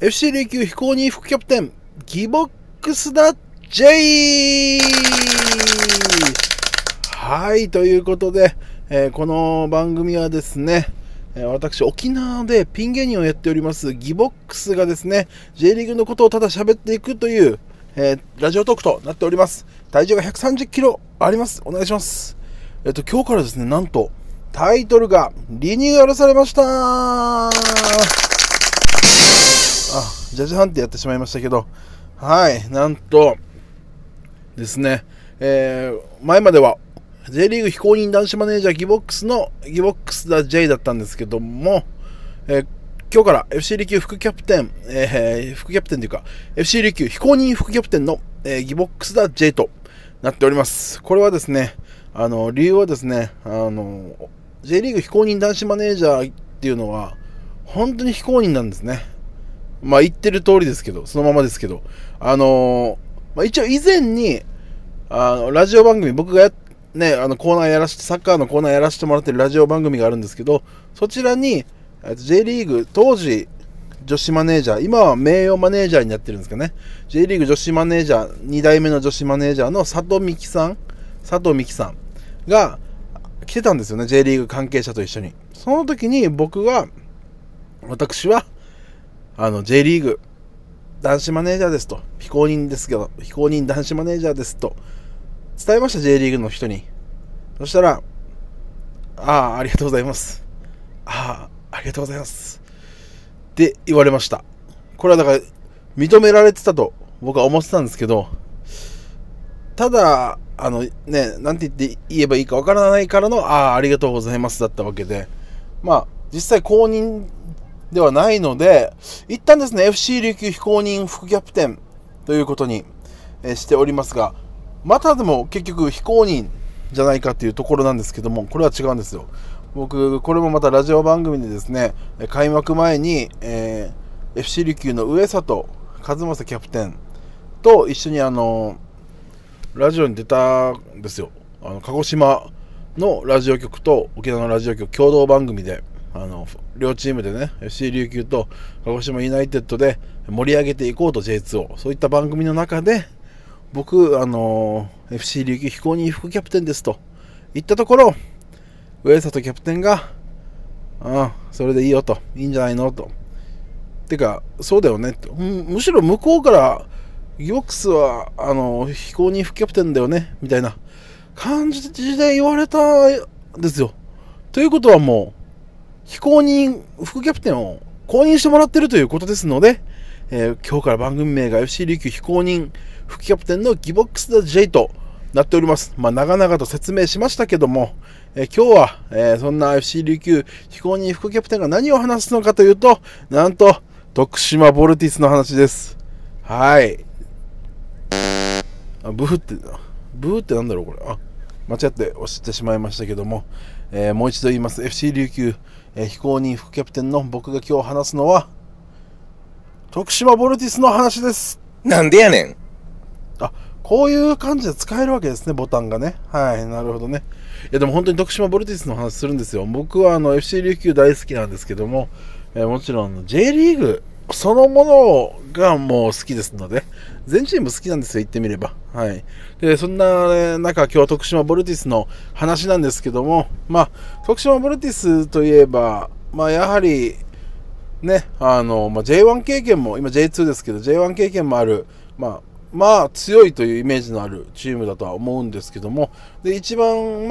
FC 琉球非公認副キャプテンギボックスだ J。 はいということで、この番組はですね、私沖縄でピン芸人をやっておりますギボックスがですね J リーグのことをただ喋っていくという、ラジオトークとなっております。体重が130キロあります。お願いします。今日からですね、なんとタイトルがリニューアルされました。ジャジャンってやってしまいましたけど、はい、なんとですね、前までは J リーグ非公認男子マネージャーギボックスのギボックスだ J だったんですけども、今日から FC 琉球副キャプテン、副キャプテンというか FC 琉球非公認副キャプテンの、ギボックスだ J となっております。これはですね、理由はですね、J リーグ非公認男子マネージャーっていうのは本当に非公認なんですね。まあ言ってる通りですけど、そのままですけど、一応以前にラジオ番組、僕がコーナーやらして、サッカーのコーナーやらせてもらってるラジオ番組があるんですけど、そちらに J リーグ当時女子マネージャー、今は名誉マネージャーになってるんですかね、 J リーグ女子マネージャー2代目の女子マネージャーの佐藤美希さんが来てたんですよね、 J リーグ関係者と一緒に。その時に私はJ リーグ男子マネージャーですと、非公認ですけど、非公認男子マネージャーですと伝えました、 J リーグの人に。そしたら、ありがとうございます、ありがとうございますって言われました。これはだから認められてたと僕は思ってたんですけど、ただなんて言えばいいかわからないからのありがとうございますだったわけで、まあ実際公認ではないので、一旦ですね FC 琉球非公認副キャプテンということにしておりますが、またでも結局非公認じゃないかというところなんですけども、これは違うんですよ。僕これもまたラジオ番組でですね、開幕前に、FC 琉球の上里和正キャプテンと一緒にラジオに出たんですよ。鹿児島のラジオ局と沖縄のラジオ局共同番組で、両チームでね FC 琉球と鹿児島ユナイテッドで盛り上げていこうと J2 を、そういった番組の中で僕FC 琉球非公認副キャプテンですと言ったところ、上里キャプテンがそれでいいよと、いいんじゃないのと、てかそうだよねと、むしろ向こうからギボックスは非公認副キャプテンだよねみたいな感じで言われたんですよ。ということはもう非公認副キャプテンを公認してもらってるということですので、今日から番組名が FC 琉球非公認副キャプテンのギボックスだ J となっております。まあ長々と説明しましたけども、今日は、そんな FC 琉球非公認副キャプテンが何を話すのかというと、なんと徳島ヴォルティスの話です。はい、ブーってなんだろうこれ、間違って押してしまいましたけども、もう一度言います。 FC 琉球非公認副キャプテンの僕が今日話すのは徳島ヴォルティスの話です。なんでやねん。こういう感じで使えるわけですね、ボタンがね。はい、なるほどね。いやでも本当に徳島ヴォルティスの話するんですよ。僕はFC 琉球大好きなんですけども、もちろん J リーグそのものがもう好きですので、全チーム好きなんですよ、言ってみれば。はい。で、そんな中、今日は徳島ヴォルティスの話なんですけども、まあ、徳島ヴォルティスといえば、まあ、やはり、ね、J1 経験も、今 J2 ですけど、J1 経験もある、まあ、強いというイメージのあるチームだとは思うんですけども、で、一番、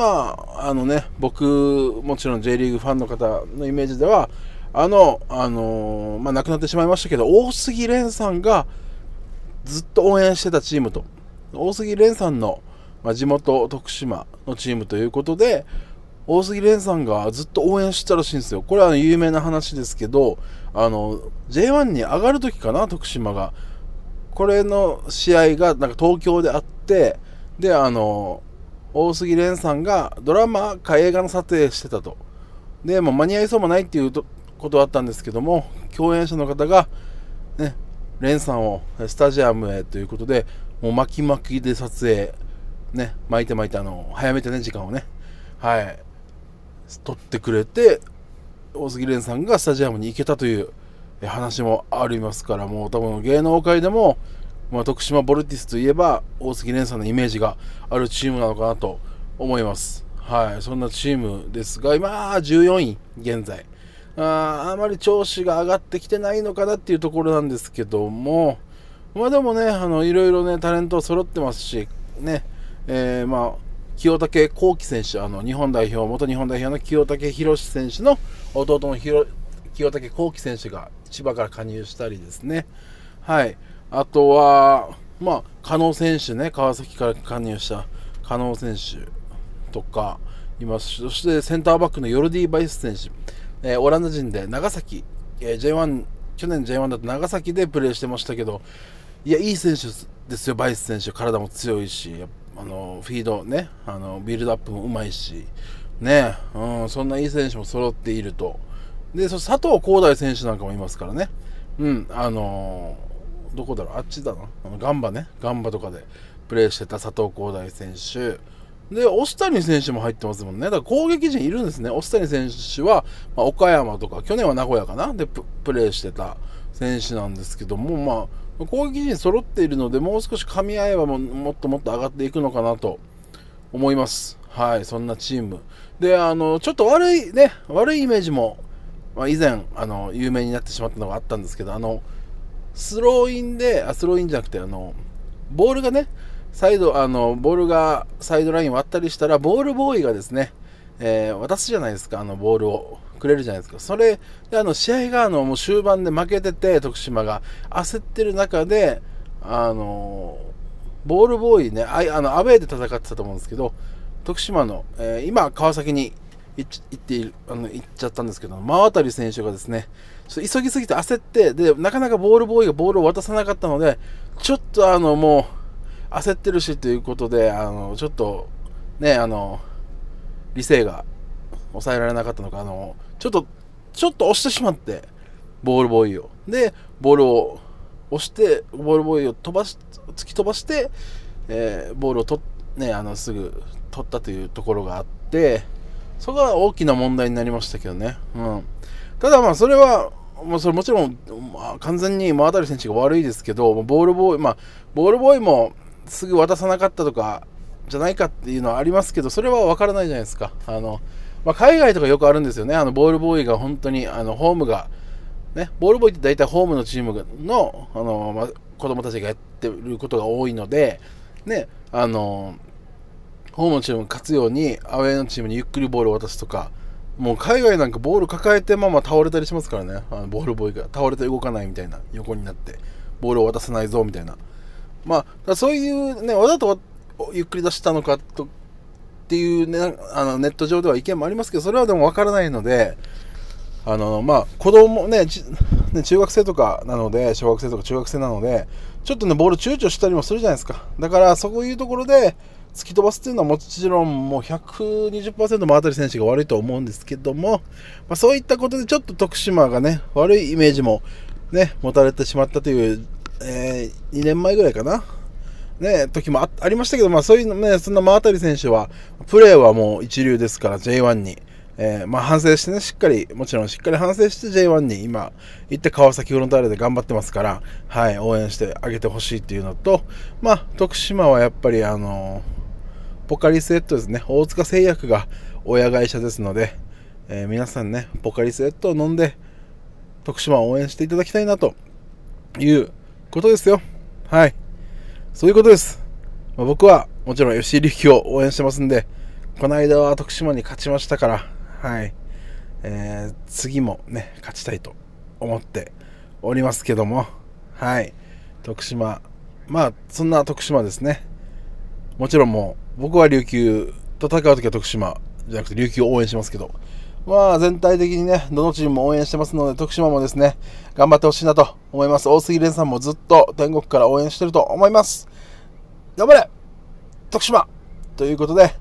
僕、もちろん J リーグファンの方のイメージでは、亡くなってしまいましたけど、大杉蓮さんがずっと応援してたチームと、大杉蓮さんの、地元徳島のチームということで、大杉蓮さんがずっと応援してたらしいんですよ。これは有名な話ですけど、J1 に上がる時かな、徳島がこれの試合がなんか東京であって、で大杉蓮さんがドラマか映画の撮影してたと。でも間に合いそうもないっていうことだったんですけども、共演者の方がね、蓮さんをスタジアムへということで、もう巻き巻きで撮影ね、巻いて早めてね、時間をね、はい、撮ってくれて、大杉蓮さんがスタジアムに行けたという話もありますから、もう多分芸能界でも、まあ、徳島ヴォルティスといえば大杉蓮さんのイメージがあるチームなのかなと思います。はい、そんなチームですが、今14位現在、あまり調子が上がってきてないのかなっていうところなんですけども、まあでもね、いろいろねタレント揃ってますしね、まあ清武浩樹選手、日本代表、元日本代表の清武宏選手の弟の清武浩樹選手が千葉から加入したりですね。はい、あとはまあ加納選手ね、川崎から加入した加納選手とかいますし、そしてセンターバックのヨルディ・バイス選手、オランダ人で長崎、J1、去年 J1 だと長崎でプレーしてましたけど、いやいい選手ですよ、バイス選手。体も強いし、フィードね、ビルドアップもうまいしね、そんないい選手も揃っていると。で、そして佐藤光大選手なんかもいますからね。うん、どこだろう、あっちだな、ガンバね、ガンバとかでプレーしてた佐藤光大選手で、押谷選手も入ってますもんね。だから攻撃陣いるんですね。押谷選手は、まあ、岡山とか去年は名古屋かなでプレーしてた選手なんですけども、まあ攻撃陣揃っているので、もう少し噛み合えばもっと上がっていくのかなと思います。はい、そんなチームで、ちょっと悪いイメージも、まあ、以前有名になってしまったのがあったんですけど、スローインじゃなくてボールがねサイド、ボールがサイドライン割ったりしたら、ボールボーイがですね、渡すじゃないですか、ボールをくれるじゃないですか。それで試合がもう終盤で負けてて、徳島が焦ってる中で、ボールボーイね、アウェーで戦ってたと思うんですけど、徳島の、今川崎に行っちゃったんですけど、馬渡選手がですね、ちょっと急ぎすぎて焦って、でなかなかボールボーイがボールを渡さなかったので、ちょっともう焦ってるしということで、ちょっとね理性が抑えられなかったのか、ちょっと押してしまって、ボールボーイをでボールを押してボールボーイを突き飛ばして、ボールをすぐ取ったというところがあって、そこが大きな問題になりましたけどね。うん、ただまあそれは、まあ、それもちろん、まあ、完全に馬渡選手が悪いですけど、ボールボーイもすぐ渡さなかったとかじゃないかっていうのはありますけど、それは分からないじゃないですか。まあ、海外とかよくあるんですよね。ボールボーイが本当にホームが、ね、ボールボーイって大体ホームのチームの、まあ、子供たちがやってることが多いので、ね、ホームのチームが勝つようにアウェーのチームにゆっくりボールを渡すとか、もう海外なんかボール抱えてまあ倒れたりしますからね。ボールボーイが倒れて動かないみたいな、横になってボールを渡さないぞみたいな、まあそういうね、わざとゆっくり出したのかとっていうね、ネット上では意見もありますけど、それはでも分からないので、まあ子供ね、中学生とかなので、小学生とか中学生なので、ちょっとねボール躊躇したりもするじゃないですか。だからそういうところで突き飛ばすっていうのは、もちろんもう 120% 馬渡選手が悪いと思うんですけども、まあ、そういったことでちょっと徳島がね、悪いイメージもね持たれてしまったという、2年前ぐらいかなね、時も ありましたけど、まあそういうのね、そんな馬渡選手はプレーはもう一流ですから J1 に、まあ反省してね、もちろんしっかり反省して J1 に今行って、川崎フロンターレで頑張ってますから、はい、応援してあげてほしいっていうのと、まあ徳島はやっぱりポカリスエットですね、大塚製薬が親会社ですので、皆さんね、ポカリスエットを飲んで徳島を応援していただきたいなということですよ。はい、そういうことです。まあ、僕はもちろん FC 琉球を応援してますんで、この間は徳島に勝ちましたから、はい、次もね勝ちたいと思っておりますけども、はい、徳島、まあそんな徳島ですね。もちろんもう僕は琉球と戦うときは徳島じゃなくて琉球を応援しますけど、まあ全体的にね、どのチームも応援してますので、徳島もですね、頑張ってほしいなと思います。大杉蓮さんもずっと天国から応援してると思います。頑張れ徳島ということで、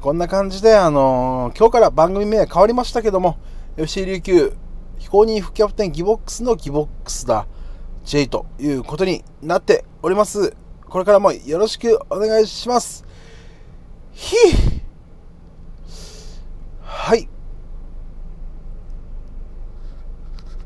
こんな感じで、今日から番組名変わりましたけども、FC 琉球非公認副キャプテンギボックスのギボックスだ J ということになっております。これからもよろしくお願いします。はい。